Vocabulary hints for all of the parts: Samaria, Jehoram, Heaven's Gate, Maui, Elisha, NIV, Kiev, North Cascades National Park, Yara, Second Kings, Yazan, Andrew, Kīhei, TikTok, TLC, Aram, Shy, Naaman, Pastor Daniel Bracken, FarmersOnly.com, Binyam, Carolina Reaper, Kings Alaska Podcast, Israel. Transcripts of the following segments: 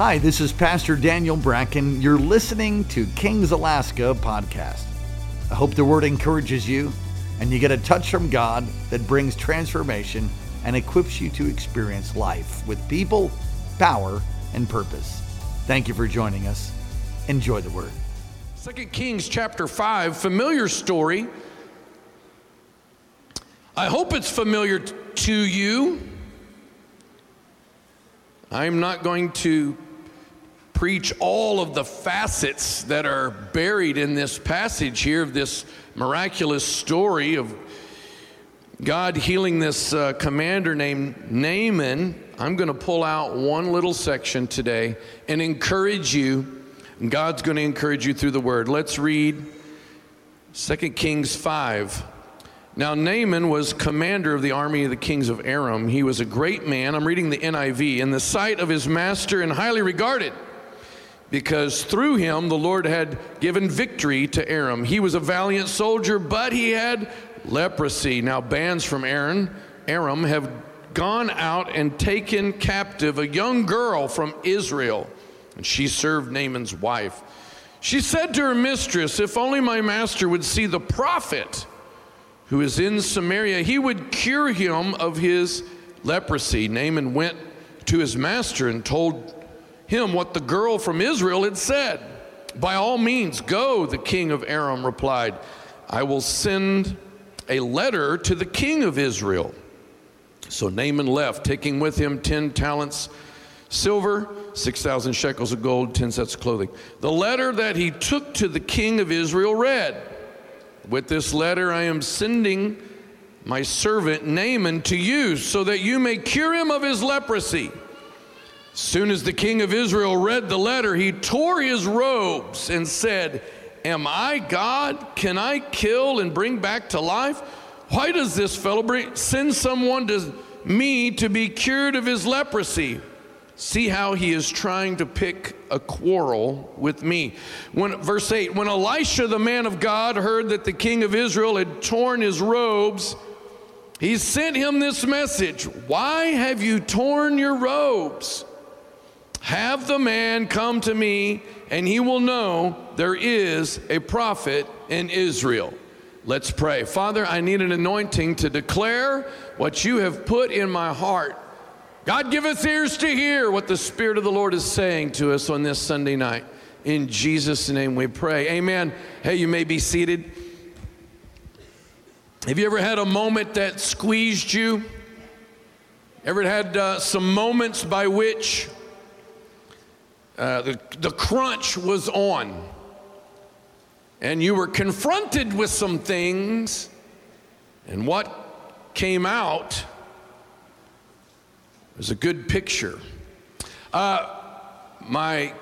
Hi, this is Pastor Daniel Bracken. You're listening to Kings Alaska Podcast. I hope the word encourages you and you get a touch from God that brings transformation and equips you to experience life with people, power, and purpose. Thank you for joining us. Enjoy the word. Second Kings chapter 5, familiar story. I hope it's familiar to you. I'm not going to preach all of the facets that are buried in this passage here of this miraculous story of God healing this commander named Naaman. I'm going to pull out one little section today and encourage you. And God's going to encourage you through the word. Let's read 2 Kings 5. Now Naaman was commander of the army of the kings of Aram. He was a great man. I'm reading the NIV. In the sight of his master and highly regarded, because through him the Lord had given victory to Aram. He was a valiant soldier, but he had leprosy. Now bands from Aram have gone out and taken captive a young girl from Israel, and she served Naaman's wife. She said to her mistress, "If only my master would see the prophet who is in Samaria, he would cure him of his leprosy." Naaman went to his master and told him what the girl from Israel had said. "By all means, go," the king of Aram replied. "I will send a letter to the king of Israel." So Naaman left, taking with him 10 talents silver, 6,000 shekels of gold, 10 sets of clothing. The letter that he took to the king of Israel read, "With this letter I am sending my servant Naaman to you so that you may cure him of his leprosy." As soon as the king of Israel read the letter, he tore his robes and said, "Am I God? Can I kill and bring back to life? Why does this fellow send someone to me to be cured of his leprosy? See how he is trying to pick a quarrel with me." Verse 8, when Elisha, the man of God, heard that the king of Israel had torn his robes, he sent him this message, "Why have you torn your robes? Have the man come to me, and he will know there is a prophet in Israel." Let's pray. Father, I need an anointing to declare what you have put in my heart. God, give us ears to hear what the Spirit of the Lord is saying to us on this Sunday night. In Jesus' name we pray. Amen. Hey, you may be seated. Have you ever had a moment that squeezed you? Ever had some moments by which the crunch was on, and you were confronted with some things, and what came out was a good picture. My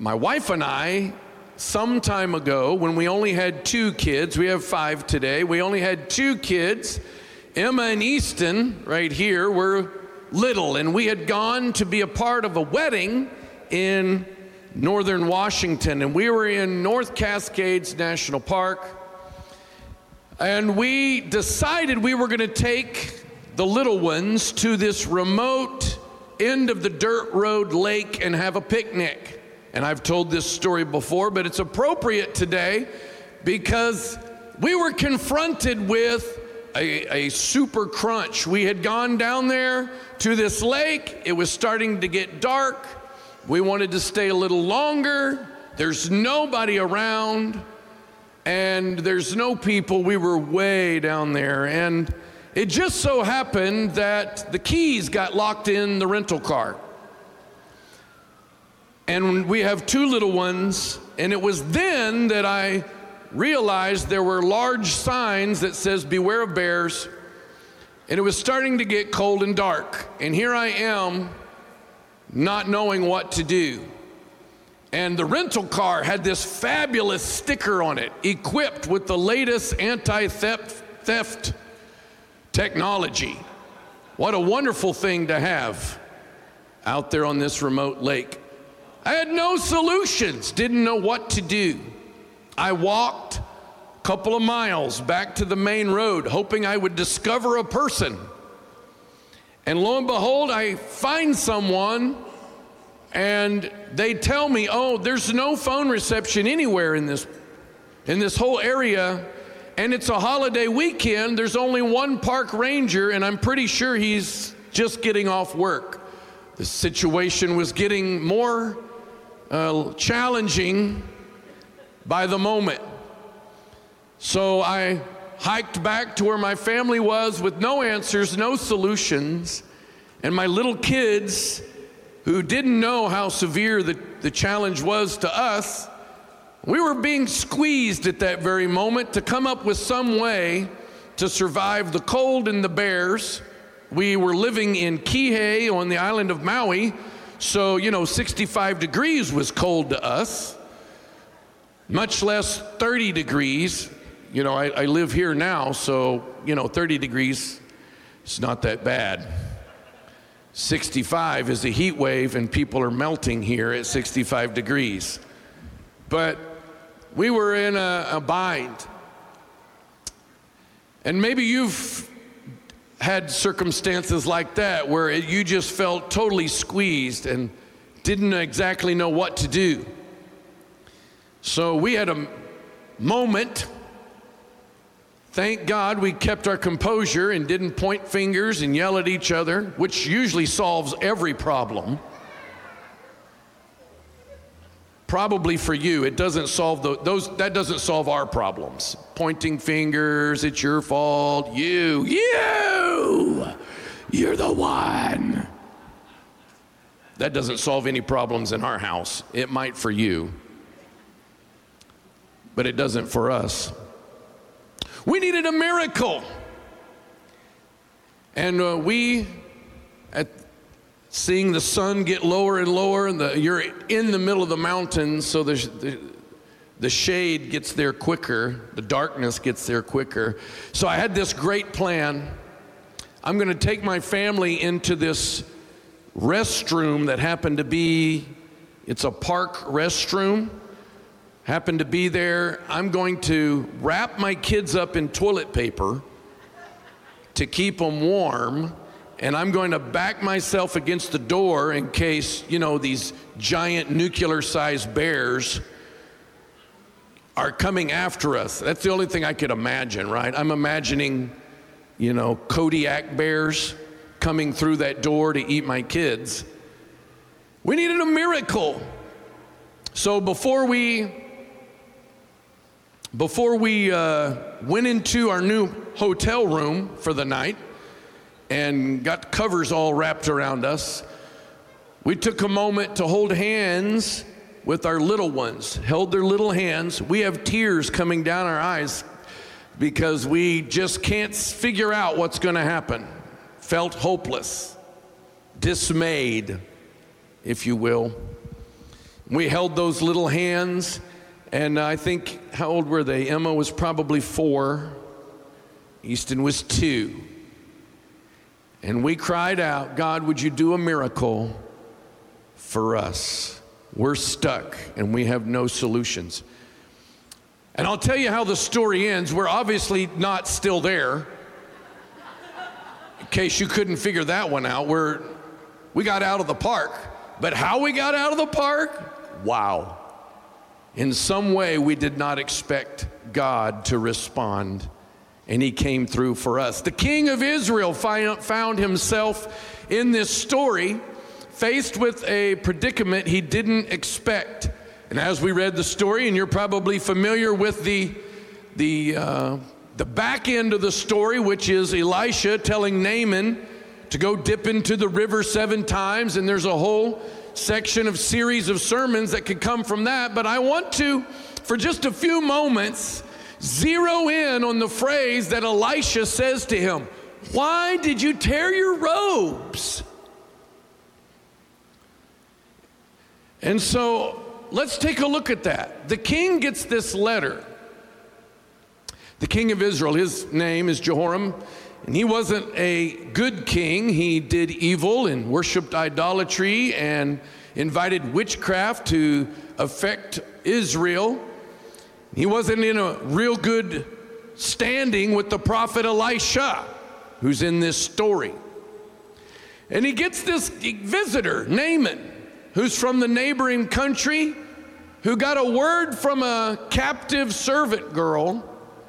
wife and I, some time ago, when we only had 2 kids, we have 5 today, we only had 2 kids, Emma and Easton right here were little, and we had gone to be a part of a wedding in northern Washington, and we were in North Cascades National Park, and we decided we were going to take the little ones to this remote end of the dirt road lake and have a picnic. And I've told this story before, but it's appropriate today because we were confronted with a super crunch. We had gone down there to this lake. It was starting to get dark. We wanted to stay a little longer. There's nobody around, and there's no people. We were way down there, and it just so happened that the keys got locked in the rental car. And we have 2 little ones, and it was then that I realized there were large signs that says, "Beware of bears," and it was starting to get cold and dark, and here I am not knowing what to do. And the rental car had this fabulous sticker on it, equipped with the latest anti-theft technology. What a wonderful thing to have out there on this remote lake. I had no solutions, didn't know what to do. I walked a couple of miles back to the main road, hoping I would discover a person. And lo and behold, I find someone and they tell me, oh, there's no phone reception anywhere in this whole area, and it's a holiday weekend. There's only one park ranger, and I'm pretty sure he's just getting off work. The situation was getting more challenging by the moment. So I hiked back to where my family was with no answers, no solutions, and my little kids, who didn't know how severe the challenge was to us, we were being squeezed at that very moment to come up with some way to survive the cold and the bears. We were living in Kīhei on the island of Maui, so, 65 degrees was cold to us, much less 30 degrees. I live here now, so, 30 degrees, it's not that bad. 65 is a heat wave, and people are melting here at 65 degrees. But we were in a bind. And maybe you've had circumstances like that where you just felt totally squeezed and didn't exactly know what to do. So we had a moment. Thank God we kept our composure and didn't point fingers and yell at each other, which usually solves every problem. Probably for you, it doesn't solve that doesn't solve our problems. Pointing fingers, it's your fault, you're the one. That doesn't solve any problems in our house. It might for you, but it doesn't for us. We needed a miracle. And seeing the sun get lower and lower, and you're in the middle of the mountains, so the shade gets there quicker, the darkness gets there quicker. So I had this great plan. I'm going to take my family into this restroom that happened to be, it's a park restroom. Happened to be there. I'm going to wrap my kids up in toilet paper to keep them warm, and I'm going to back myself against the door in case, these giant nuclear-sized bears are coming after us. That's the only thing I could imagine, right? I'm imagining, Kodiak bears coming through that door to eat my kids. We needed a miracle. So Before we went into our new hotel room for the night and got covers all wrapped around us, we took a moment to hold hands with our little ones, held their little hands. We have tears coming down our eyes because we just can't figure out what's going to happen. Felt hopeless, dismayed, if you will. We held those little hands. And I think, how old were they? Emma was probably 4. Easton was 2. And we cried out, God, would you do a miracle for us? We're stuck and we have no solutions. And I'll tell you how the story ends. We're obviously not still there. In case you couldn't figure that one out, we got out of the park. But how we got out of the park? Wow. In some way, we did not expect God to respond, and he came through for us. The king of Israel found himself in this story faced with a predicament he didn't expect. And as we read the story, and you're probably familiar with the back end of the story, which is Elisha telling Naaman to go dip into the river 7 times, and there's a whole section of series of sermons that could come from that, but I want to, for just a few moments, zero in on the phrase that Elisha says to him, "Why did you tear your robes?" And so let's take a look at that. The king gets this letter. The king of Israel, his name is Jehoram, and he wasn't a good king. He did evil and worshiped idolatry and invited witchcraft to affect Israel. He wasn't in a real good standing with the prophet Elisha, who's in this story. And he gets this visitor, Naaman, who's from the neighboring country, who got a word from a captive servant girl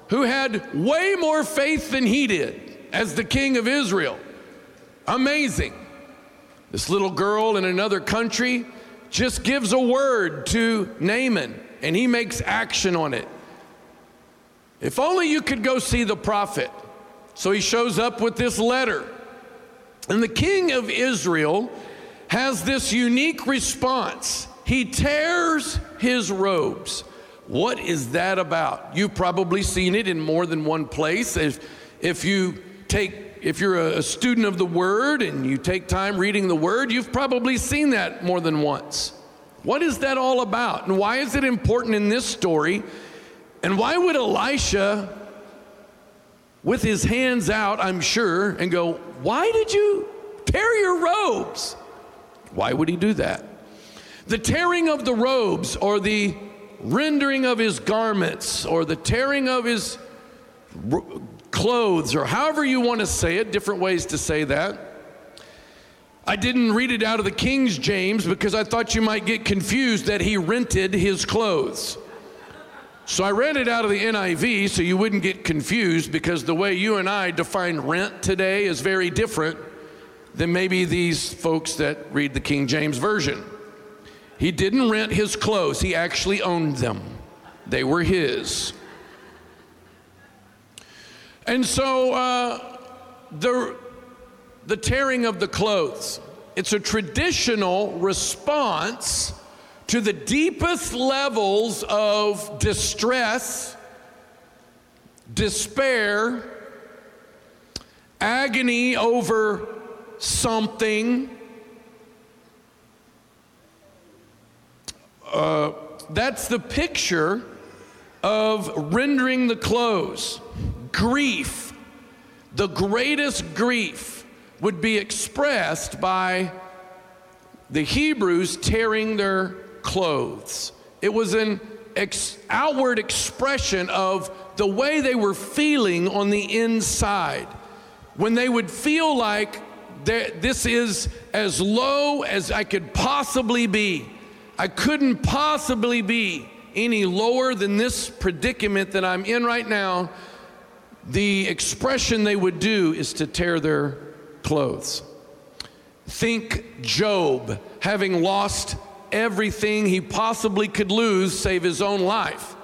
who had way more faith than he did as the king of Israel. Amazing. This little girl in another country just gives a word to Naaman, and he makes action on it. If only you could go see the prophet. So he shows up with this letter. And the king of Israel has this unique response. He tears his robes. What is that about? You've probably seen it in more than one place. If you're a student of the Word and you take time reading the Word, you've probably seen that more than once. What is that all about? And why is it important in this story? And why would Elisha, with his hands out, I'm sure, and go, why did you tear your robes? Why would he do that? The tearing of the robes, or the rendering of his garments, or the tearing of his clothes, or however you want to say it, different ways to say that. I didn't read it out of the King James because I thought you might get confused that he rented his clothes. So I read it out of the NIV so you wouldn't get confused, because the way you and I define rent today is very different than maybe these folks that read the King James Version. He didn't rent his clothes. He actually owned them. They were his. And so the tearing of the clothes, it's a traditional response to the deepest levels of distress, despair, agony over something. That's the picture of rendering the clothes. Grief, the greatest grief, would be expressed by the Hebrews tearing their clothes. It was an outward expression of the way they were feeling on the inside, when they would feel like this is as low as I could possibly be. I couldn't possibly be any lower than this predicament that I'm in right now. The expression they would do is to tear their clothes. Think Job, having lost everything he possibly could lose save his own life.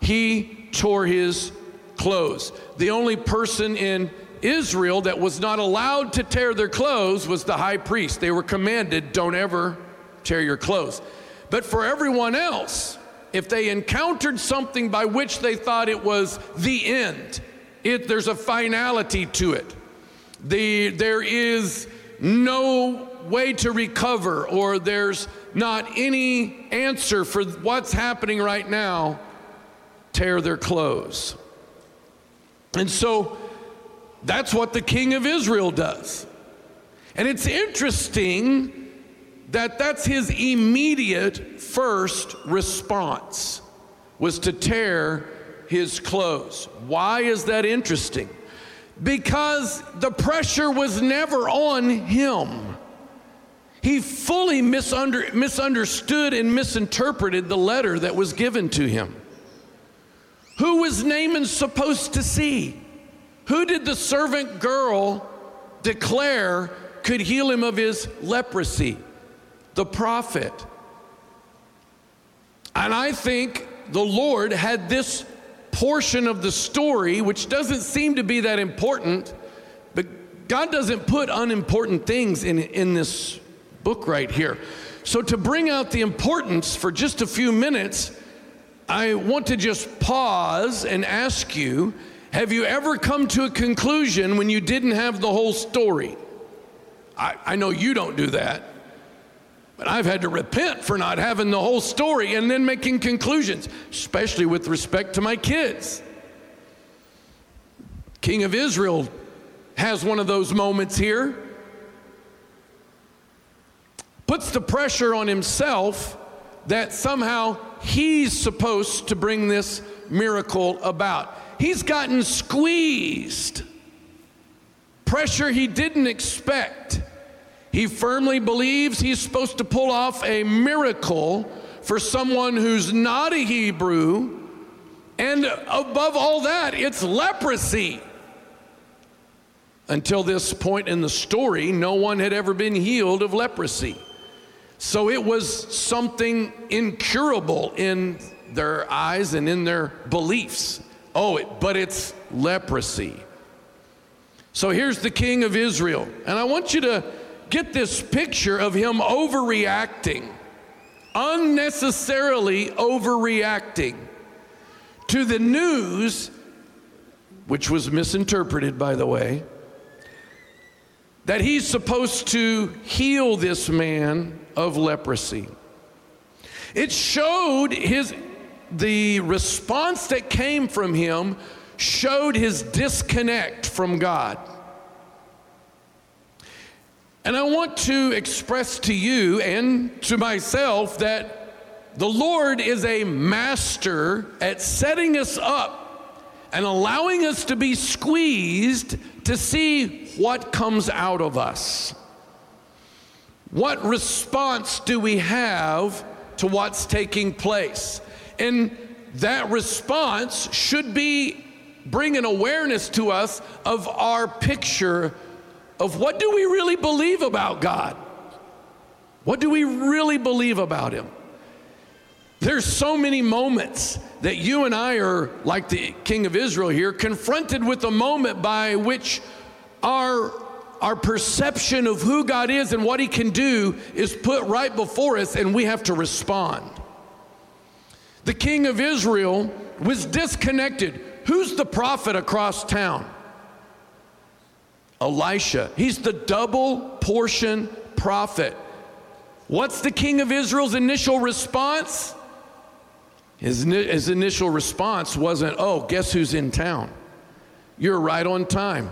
He tore his clothes. The only person in Israel that was not allowed to tear their clothes was the high priest. They were commanded, don't ever tear your clothes. But for everyone else, if they encountered something by which they thought it was the end, there's a finality to it. There is no way to recover, or there's not any answer for what's happening right now, tear their clothes. And so that's what the king of Israel does. And it's interesting that that's his immediate first response, was to tear his clothes. Why is that interesting? Because the pressure was never on him. He fully misunderstood and misinterpreted the letter that was given to him. Who was Naaman supposed to see? Who did the servant girl declare could heal him of his leprosy? The prophet. And I think the Lord had this portion of the story, which doesn't seem to be that important, but God doesn't put unimportant things in this book right here. So to bring out the importance for just a few minutes, I want to just pause and ask you, have you ever come to a conclusion when you didn't have the whole story? I know you don't do that, but I've had to repent for not having the whole story and then making conclusions, especially with respect to my kids. King of Israel has one of those moments here. Puts the pressure on himself that somehow he's supposed to bring this miracle about. He's gotten squeezed. Pressure he didn't expect. He firmly believes he's supposed to pull off a miracle for someone who's not a Hebrew. And above all that, it's leprosy. Until this point in the story, no one had ever been healed of leprosy. So it was something incurable in their eyes and in their beliefs. But it's leprosy. So here's the king of Israel. And I want you to get this picture of him overreacting, unnecessarily overreacting to the news, which was misinterpreted, by the way, that he's supposed to heal this man of leprosy. It showed the response that came from him showed his disconnect from God. And I want to express to you and to myself that the Lord is a master at setting us up and allowing us to be squeezed to see what comes out of us. What response do we have to what's taking place? And that response should bring an awareness to us of our picture of what do we really believe about God? What do we really believe about Him? There's so many moments that you and I are, like the king of Israel here, confronted with a moment by which our perception of who God is and what He can do is put right before us, and we have to respond. The king of Israel was disconnected. Who's the prophet across town? Elisha. He's the double portion prophet. What's the king of Israel's initial response? His initial response wasn't, guess who's in town? You're right on time.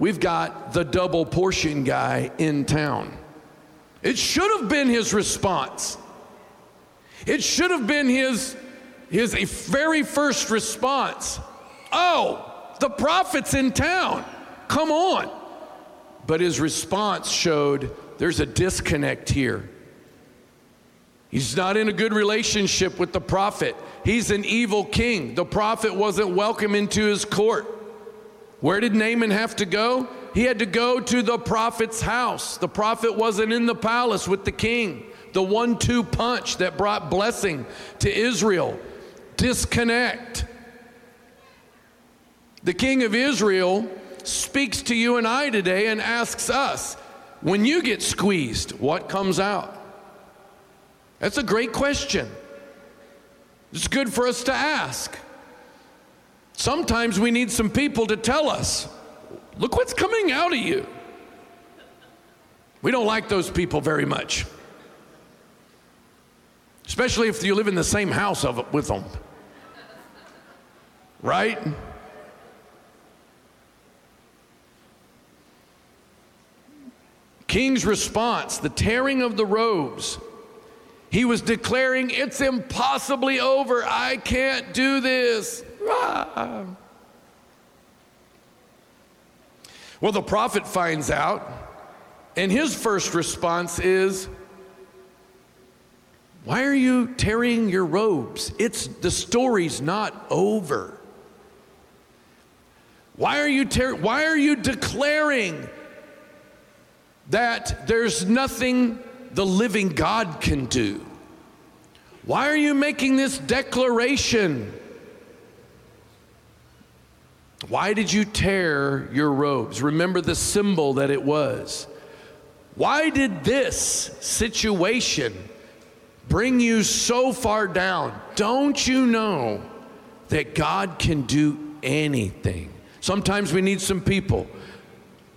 We've got the double portion guy in town. It should have been his response. It should have been his very first response. The prophet's in town. Come on. But his response showed there's a disconnect here. He's not in a good relationship with the prophet. He's an evil king. The prophet wasn't welcome into his court. Where did Naaman have to go? He had to go to the prophet's house. The prophet wasn't in the palace with the king. The 1-2 punch that brought blessing to Israel. Disconnect. The king of Israel speaks to you and I today and asks us, when you get squeezed, what comes out? That's a great question. It's good for us to ask. Sometimes we need some people to tell us, look what's coming out of you. We don't like those people very much, especially if you live in the same house with them, right? King's response, the tearing of the robes. He was declaring, it's impossibly over. I can't do this. Ah. Well, the prophet finds out, and his first response is, why are you tearing your robes? The story's not over. Why are you declaring that there's nothing the living God can do? Why are you making this declaration? Why did you tear your robes? Remember the symbol that it was. Why did this situation bring you so far down? Don't you know that God can do anything? Sometimes we need some people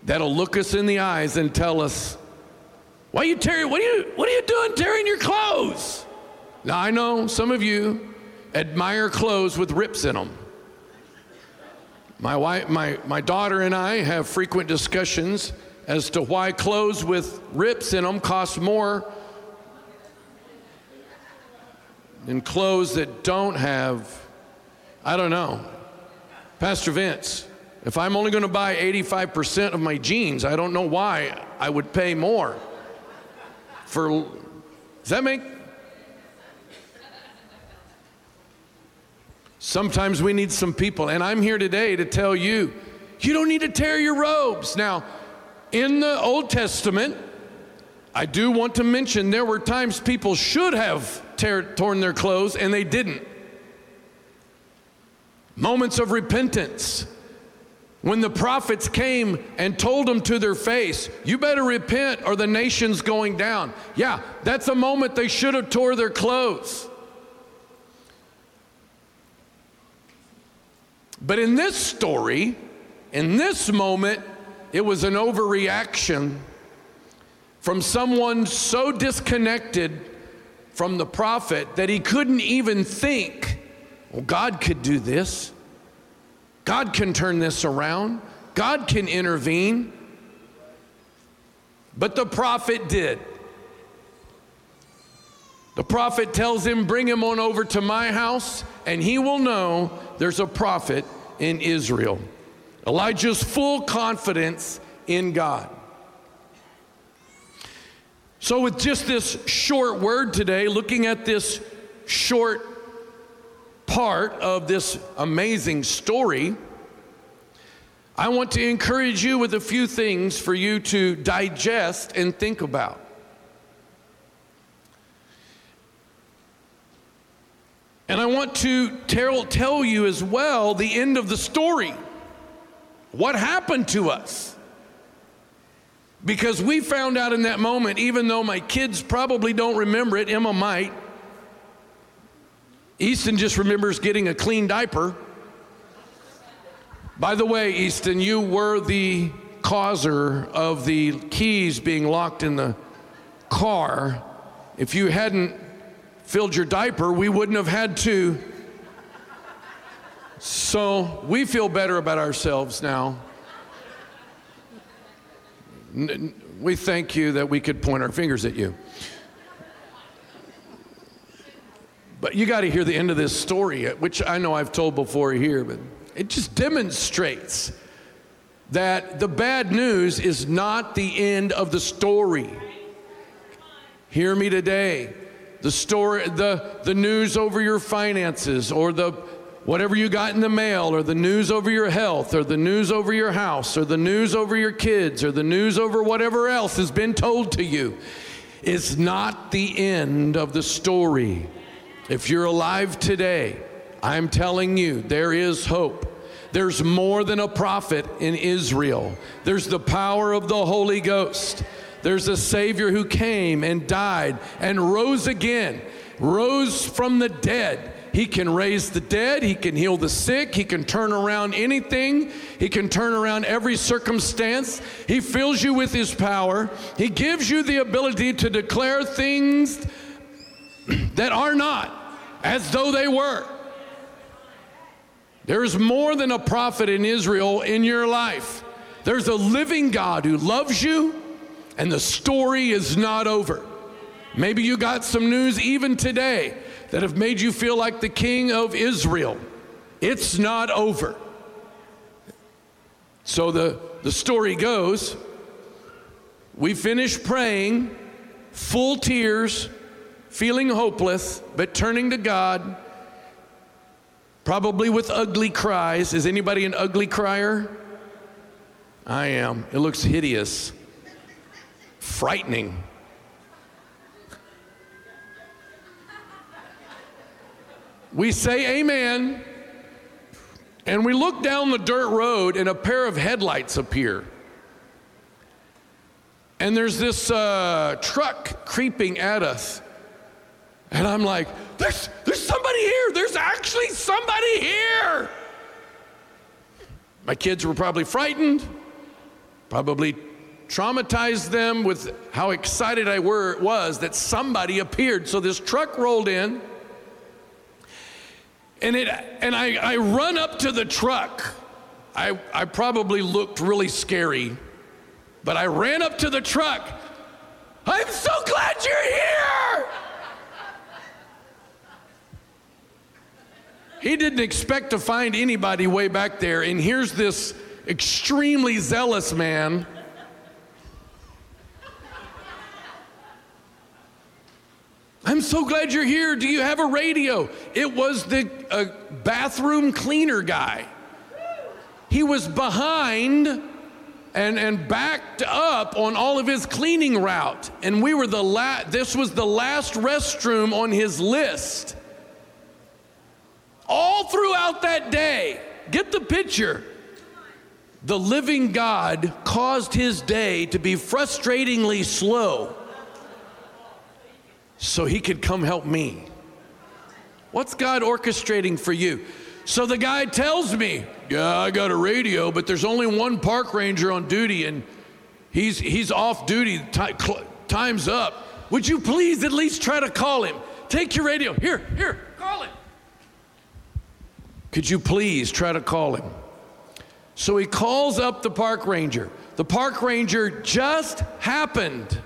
that'll look us in the eyes and tell us, why are you tearing? What are you doing tearing your clothes? Now, I know some of you admire clothes with rips in them. My wife, my daughter and I have frequent discussions as to why clothes with rips in them cost more than clothes that don't have. I don't know. Pastor Vince, if I'm only going to buy 85% of my jeans, I don't know why I would pay more. for, does that make? Sometimes we need some people, and I'm here today to tell you, you don't need to tear your robes. Now, in the Old Testament, I do want to mention there were times people should have torn their clothes and they didn't. Moments of repentance. When the prophets came and told them to their face, you better repent or the nation's going down. Yeah, that's a moment they should have tore their clothes. But in this story, in this moment, it was an overreaction from someone so disconnected from the prophet that he couldn't even think, well, God could do this. God can turn this around. God can intervene. But the prophet did. The prophet tells him, bring him on over to my house, and he will know there's a prophet in Israel. Elijah's full confidence in God. So with just this short word today, looking at this short part of this amazing story, I want to encourage you with a few things for you to digest and think about. And I want to tell you as well the end of the story. What happened to us? Because we found out in that moment, even though my kids probably don't remember it, Emma might. Easton just remembers getting a clean diaper. By the way, Easton, you were the causer of the keys being locked in the car. If you hadn't filled your diaper, we wouldn't have had to. So we feel better about ourselves now. We thank you that we could point our fingers at you. But you got to hear the end of this story, which I know I've told before here, but it just demonstrates that the bad news is not the end of the story. Hear me today. The story, the news over your finances, or the whatever you got in the mail, or the news over your health, or the news over your house, or the news over your kids, or the news over whatever else has been told to you, is not the end of the story. If you're alive today, I'm telling you, there is hope. There's more than a prophet in Israel. There's the power of the Holy Ghost. There's a Savior who came and died and rose again, rose from the dead. He can raise the dead. He can heal the sick. He can turn around anything. He can turn around every circumstance. He fills you with his power. He gives you the ability to declare things that are not as though they were. There is more than a prophet in Israel in your life. There's a living God who loves you, and the story is not over. Maybe you got some news even today that have made you feel like the king of Israel. It's not over. So the story goes, we finish praying, full tears, feeling hopeless, but turning to God, probably with ugly cries. Is anybody an ugly crier? I am. It looks hideous, frightening. We say amen, and we look down the dirt road, and a pair of headlights appear. And there's this truck creeping at us. And I'm like, there's somebody here. There's actually somebody here. My kids were probably frightened, probably traumatized them with how excited I was that somebody appeared. So this truck rolled in, and I run up to the truck. I probably looked really scary, but I ran up to the truck. I'm so glad you're here. He didn't expect to find anybody way back there, and here's this extremely zealous man I'm so glad you're here. Do you have a radio? It was the bathroom cleaner guy. He was behind and backed up on all of his cleaning route. And we were the this was the last restroom on his list. All throughout that day, get the picture. The living God caused his day to be frustratingly slow so he could come help me. What's God orchestrating for you? So the guy tells me, yeah, I got a radio, but there's only one park ranger on duty, and he's off duty, time's up. Would you please at least try to call him? Take your radio. Here, call him. Could you please try to call him? So he calls up the park ranger. The park ranger just happened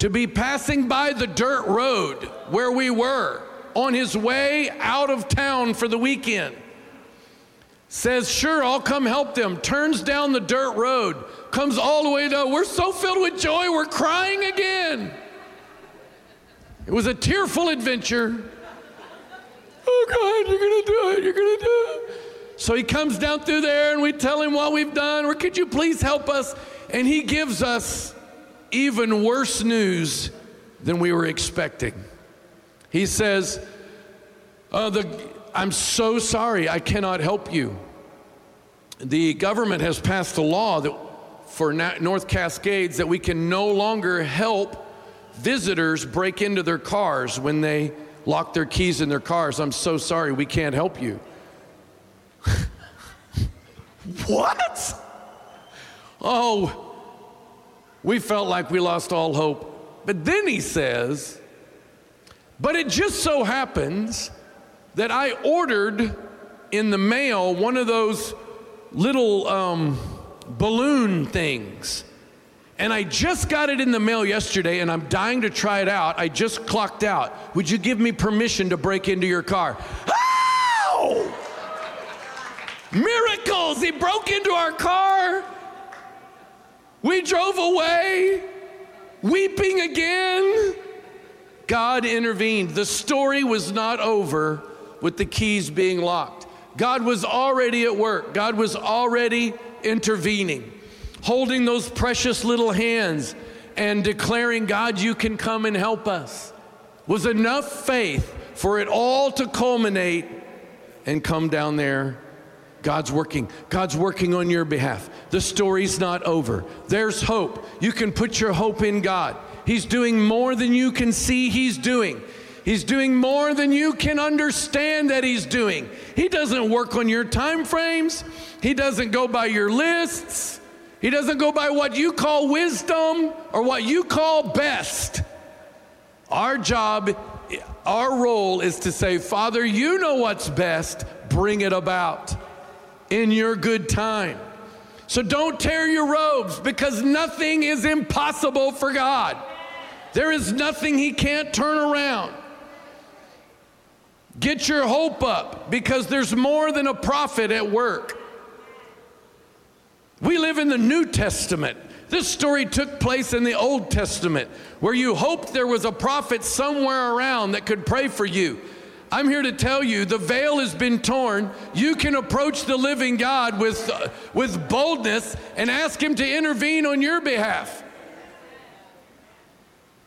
to be passing by the dirt road where we were on his way out of town for the weekend. Says, sure, I'll come help them. Turns down the dirt road, comes all the way down. We're so filled with joy, we're crying again. It was a tearful adventure. Oh God, you're gonna do it. So he comes down through there and we tell him what we've done, or could you please help us? And he gives us even worse news than we were expecting. He says, I'm so sorry, I cannot help you. The government has passed a law that for North Cascades that we can no longer help visitors break into their cars when they lock their keys in their cars. I'm so sorry, we can't help you. What? Oh, we felt like we lost all hope. But then he says, but it just so happens that I ordered in the mail one of those little balloon things. And I just got it in the mail yesterday, and I'm dying to try it out. I just clocked out. Would you give me permission to break into your car? Oh! Miracles! He broke into our car. We drove away, weeping again. God intervened. The story was not over with the keys being locked. God was already at work. God was already intervening, holding those precious little hands and declaring, God, you can come and help us. Was enough faith for it all to culminate and come down there. God's working. God's working on your behalf. The story's not over. There's hope. You can put your hope in God. He's doing more than you can see he's doing. He's doing more than you can understand that he's doing. He doesn't work on your time frames. He doesn't go by your lists. He doesn't go by what you call wisdom or what you call best. Our job, our role is to say, Father, you know what's best. Bring it about in your good time. So don't tear your robes, because nothing is impossible for God. There is nothing he can't turn around. Get your hope up, because there's more than a prophet at work. We live in the New Testament. This story took place in the Old Testament, where you hoped there was a prophet somewhere around that could pray for you. I'm here to tell you, the veil has been torn. You can approach the living God with boldness and ask him to intervene on your behalf.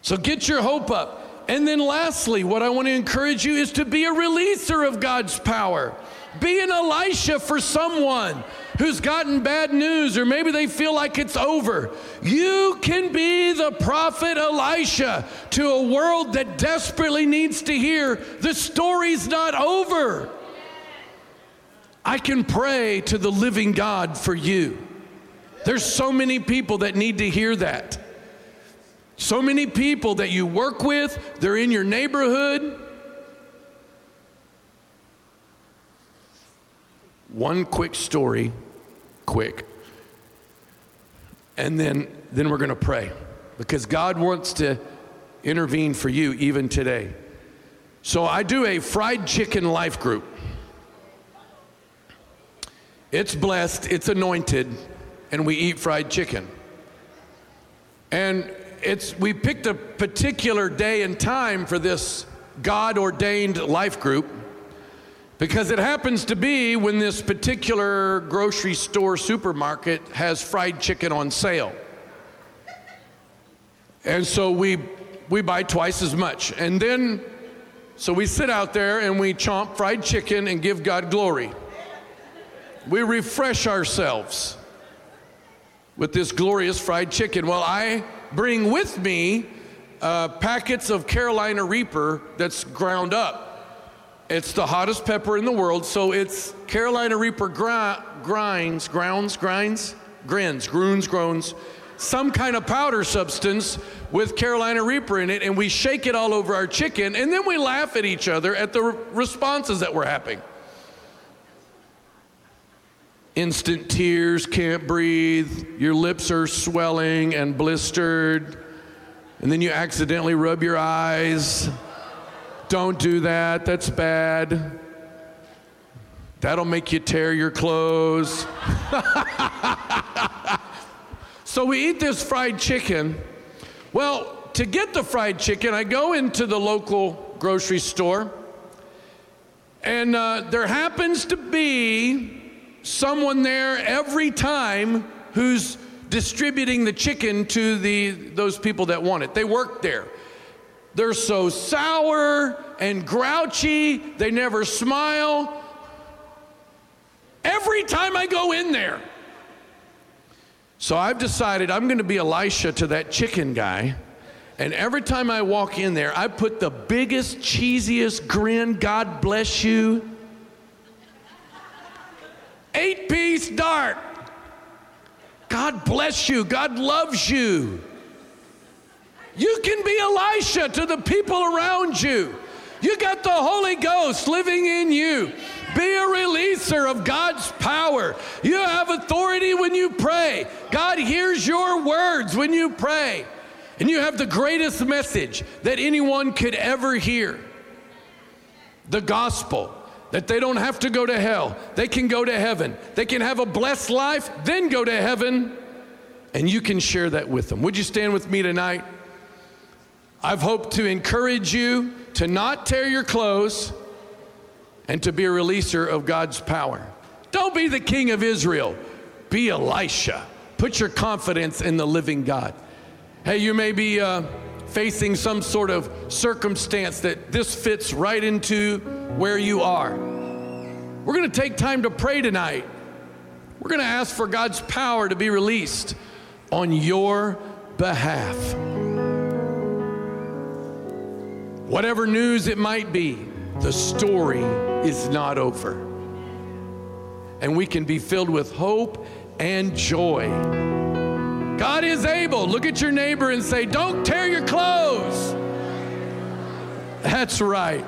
So get your hope up. And then lastly, what I want to encourage you is to be a releaser of God's power. Be an Elisha for someone who's gotten bad news, or maybe they feel like it's over. You can be the prophet Elisha to a world that desperately needs to hear, the story's not over. I can pray to the living God for you. There's so many people that need to hear that. So many people that you work with, they're in your neighborhood. One quick story, and then we're gonna pray, because God wants to intervene for you even today. So I do a fried chicken life group. It's blessed, it's anointed, and we eat fried chicken. And we picked a particular day and time for this God-ordained life group, because it happens to be when this particular grocery store supermarket has fried chicken on sale. And so we buy twice as much. And then, so we sit out there and we chomp fried chicken and give God glory. We refresh ourselves with this glorious fried chicken. Well, I bring with me packets of Carolina Reaper that's ground up. It's the hottest pepper in the world, so it's Carolina Reaper grounds some kind of powder substance with Carolina Reaper in it, and we shake it all over our chicken, and then we laugh at each other at the responses that we're having. Instant tears, can't breathe, your lips are swelling and blistered, and then you accidentally rub your eyes. Don't do that, that's bad. That'll make you tear your clothes. So we eat this fried chicken. Well, to get the fried chicken, I go into the local grocery store, and there happens to be someone there every time who's distributing the chicken to those people that want it. They work there. They're so sour and grouchy. They never smile. Every time I go in there. So I've decided I'm going to be Elisha to that chicken guy. And every time I walk in there, I put the biggest, cheesiest grin, God bless you, 8-piece dart. God bless you. God loves you. You can be Elisha to the people around you. You got the Holy Ghost living in you. Be a releaser of God's power. You have authority when you pray. God hears your words when you pray. And you have the greatest message that anyone could ever hear. The gospel. That they don't have to go to hell. They can go to heaven. They can have a blessed life, then go to heaven, and you can share that with them. Would you stand with me tonight? I've hoped to encourage you to not tear your clothes and to be a releaser of God's power. Don't be the king of Israel. Be Elisha. Put your confidence in the living God. Hey, you may be facing some sort of circumstance that this fits right into where you are. We're going to take time to pray tonight. We're going to ask for God's power to be released on your behalf. Whatever news it might be, the story is not over. And we can be filled with hope and joy. God is able. Look at your neighbor and say, don't tear your clothes. That's right.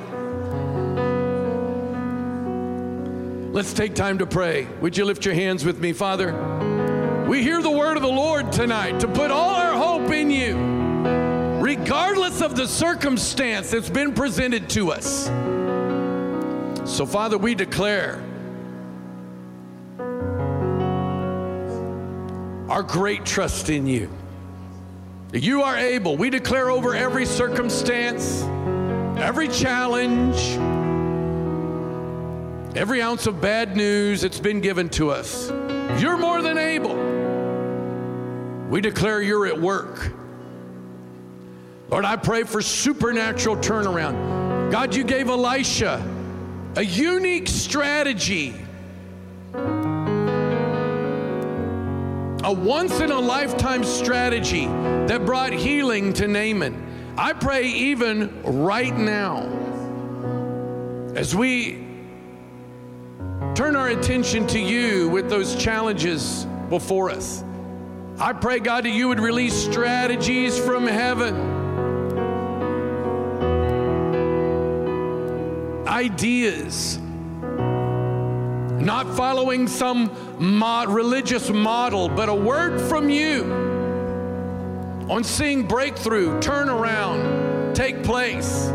Let's take time to pray. Would you lift your hands with me, Father? We hear the word of the Lord tonight to put all our hope in you, regardless of the circumstance that's been presented to us. So, Father, we declare our great trust in you. You are able. We declare over every circumstance, every challenge, every ounce of bad news that's been given to us, you're more than able. We declare you're at work. Lord, I pray for supernatural turnaround. God, you gave Elisha a unique strategy, a once-in-a-lifetime strategy that brought healing to Naaman. I pray even right now, as we turn our attention to you with those challenges before us. I pray, God, that you would release strategies from heaven. Ideas. Not following some religious model, but a word from you on seeing breakthrough, turnaround, take place.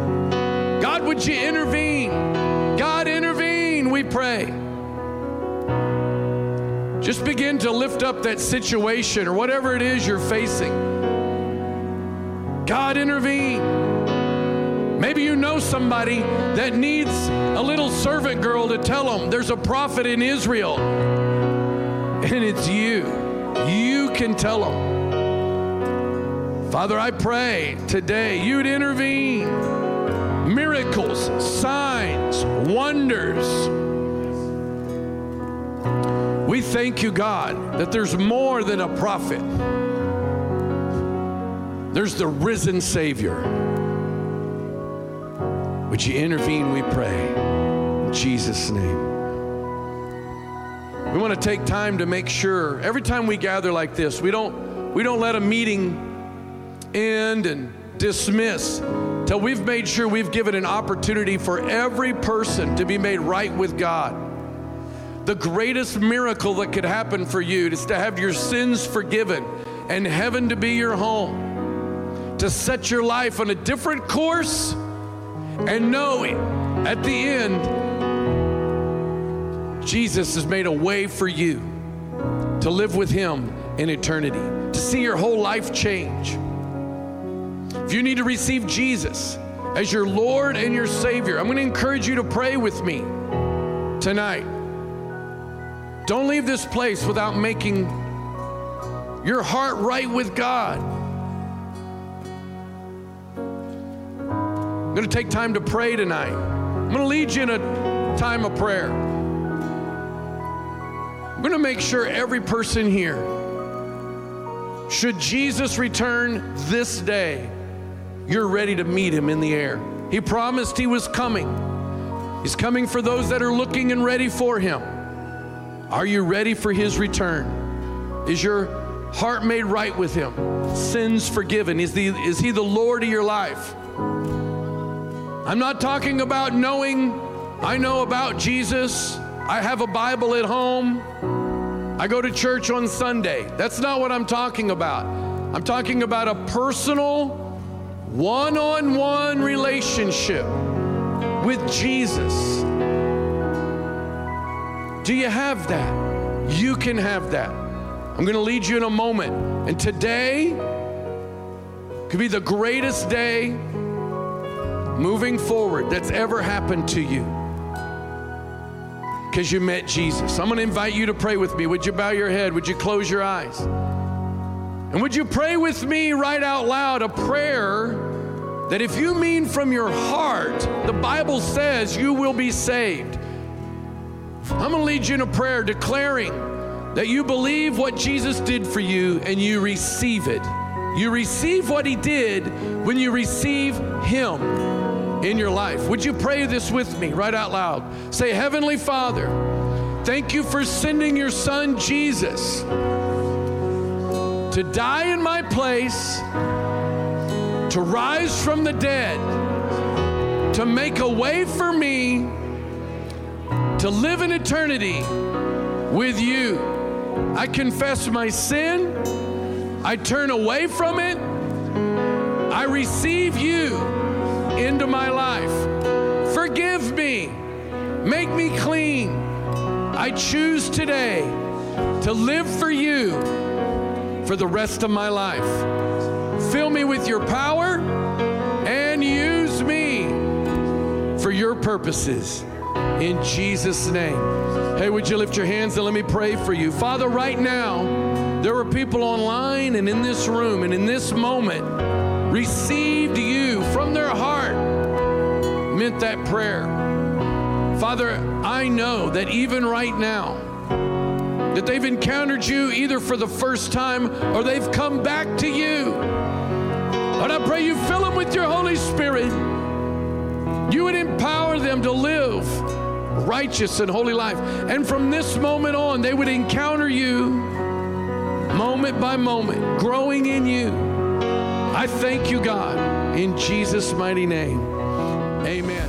God, would you intervene? God, intervene, we pray. Just begin to lift up that situation or whatever it is you're facing. God, intervene. Maybe you know know somebody that needs a little servant girl to tell them there's a prophet in Israel, and it's you. You can tell them. Father, I pray today you'd intervene. Miracles, signs, wonders. We thank you, God, that there's more than a prophet. There's the risen Savior. Would you intervene, we pray, in Jesus' name. We want to take time to make sure every time we gather like this, we don't let a meeting end and dismiss till we've made sure we've given an opportunity for every person to be made right with God. The greatest miracle that could happen for you is to have your sins forgiven and heaven to be your home, to set your life on a different course and know at the end, Jesus has made a way for you to live with him in eternity, to see your whole life change. If you need to receive Jesus as your Lord and your Savior, I'm going to encourage you to pray with me tonight. Don't leave this place without making your heart right with God. I'm going to take time to pray tonight. I'm going to lead you in a time of prayer. I'm going to make sure every person here, should Jesus return this day, you're ready to meet him in the air. He promised he was coming. He's coming for those that are looking and ready for him. Are you ready for his return? Is your heart made right with him? Sins forgiven? Is he the Lord of your life? I'm not talking about knowing I know about Jesus. I have a Bible at home. I go to church on Sunday. That's not what I'm talking about. I'm talking about a personal, one-on-one relationship with Jesus. Do you have that? You can have that. I'm going to lead you in a moment. And today could be the greatest day moving forward that's ever happened to you because you met Jesus. I'm going to invite you to pray with me. Would you bow your head? Would you close your eyes? And would you pray with me right out loud a prayer that if you mean from your heart, the Bible says you will be saved. I'm going to lead you in a prayer declaring that you believe what Jesus did for you and you receive it. You receive what he did when you receive him in your life. Would you pray this with me right out loud? Say, Heavenly Father, thank you for sending your son Jesus to die in my place, to rise from the dead, to make a way for me to live in eternity with you. I confess my sin. I turn away from it. I receive you into my life. Forgive me. Make me clean. I choose today to live for you for the rest of my life. Fill me with your power and use me for your purposes. In Jesus' name. Hey, would you lift your hands and let me pray for you. Father, right now, there are people online and in this room and in this moment received you from their heart, meant that prayer. Father, I know that even right now, that they've encountered you either for the first time or they've come back to you. But I pray you fill them with your Holy Spirit. You would empower them to live righteous and holy life. And from this moment on, they would encounter you moment by moment, growing in you. I thank you, God, in Jesus' mighty name. Amen.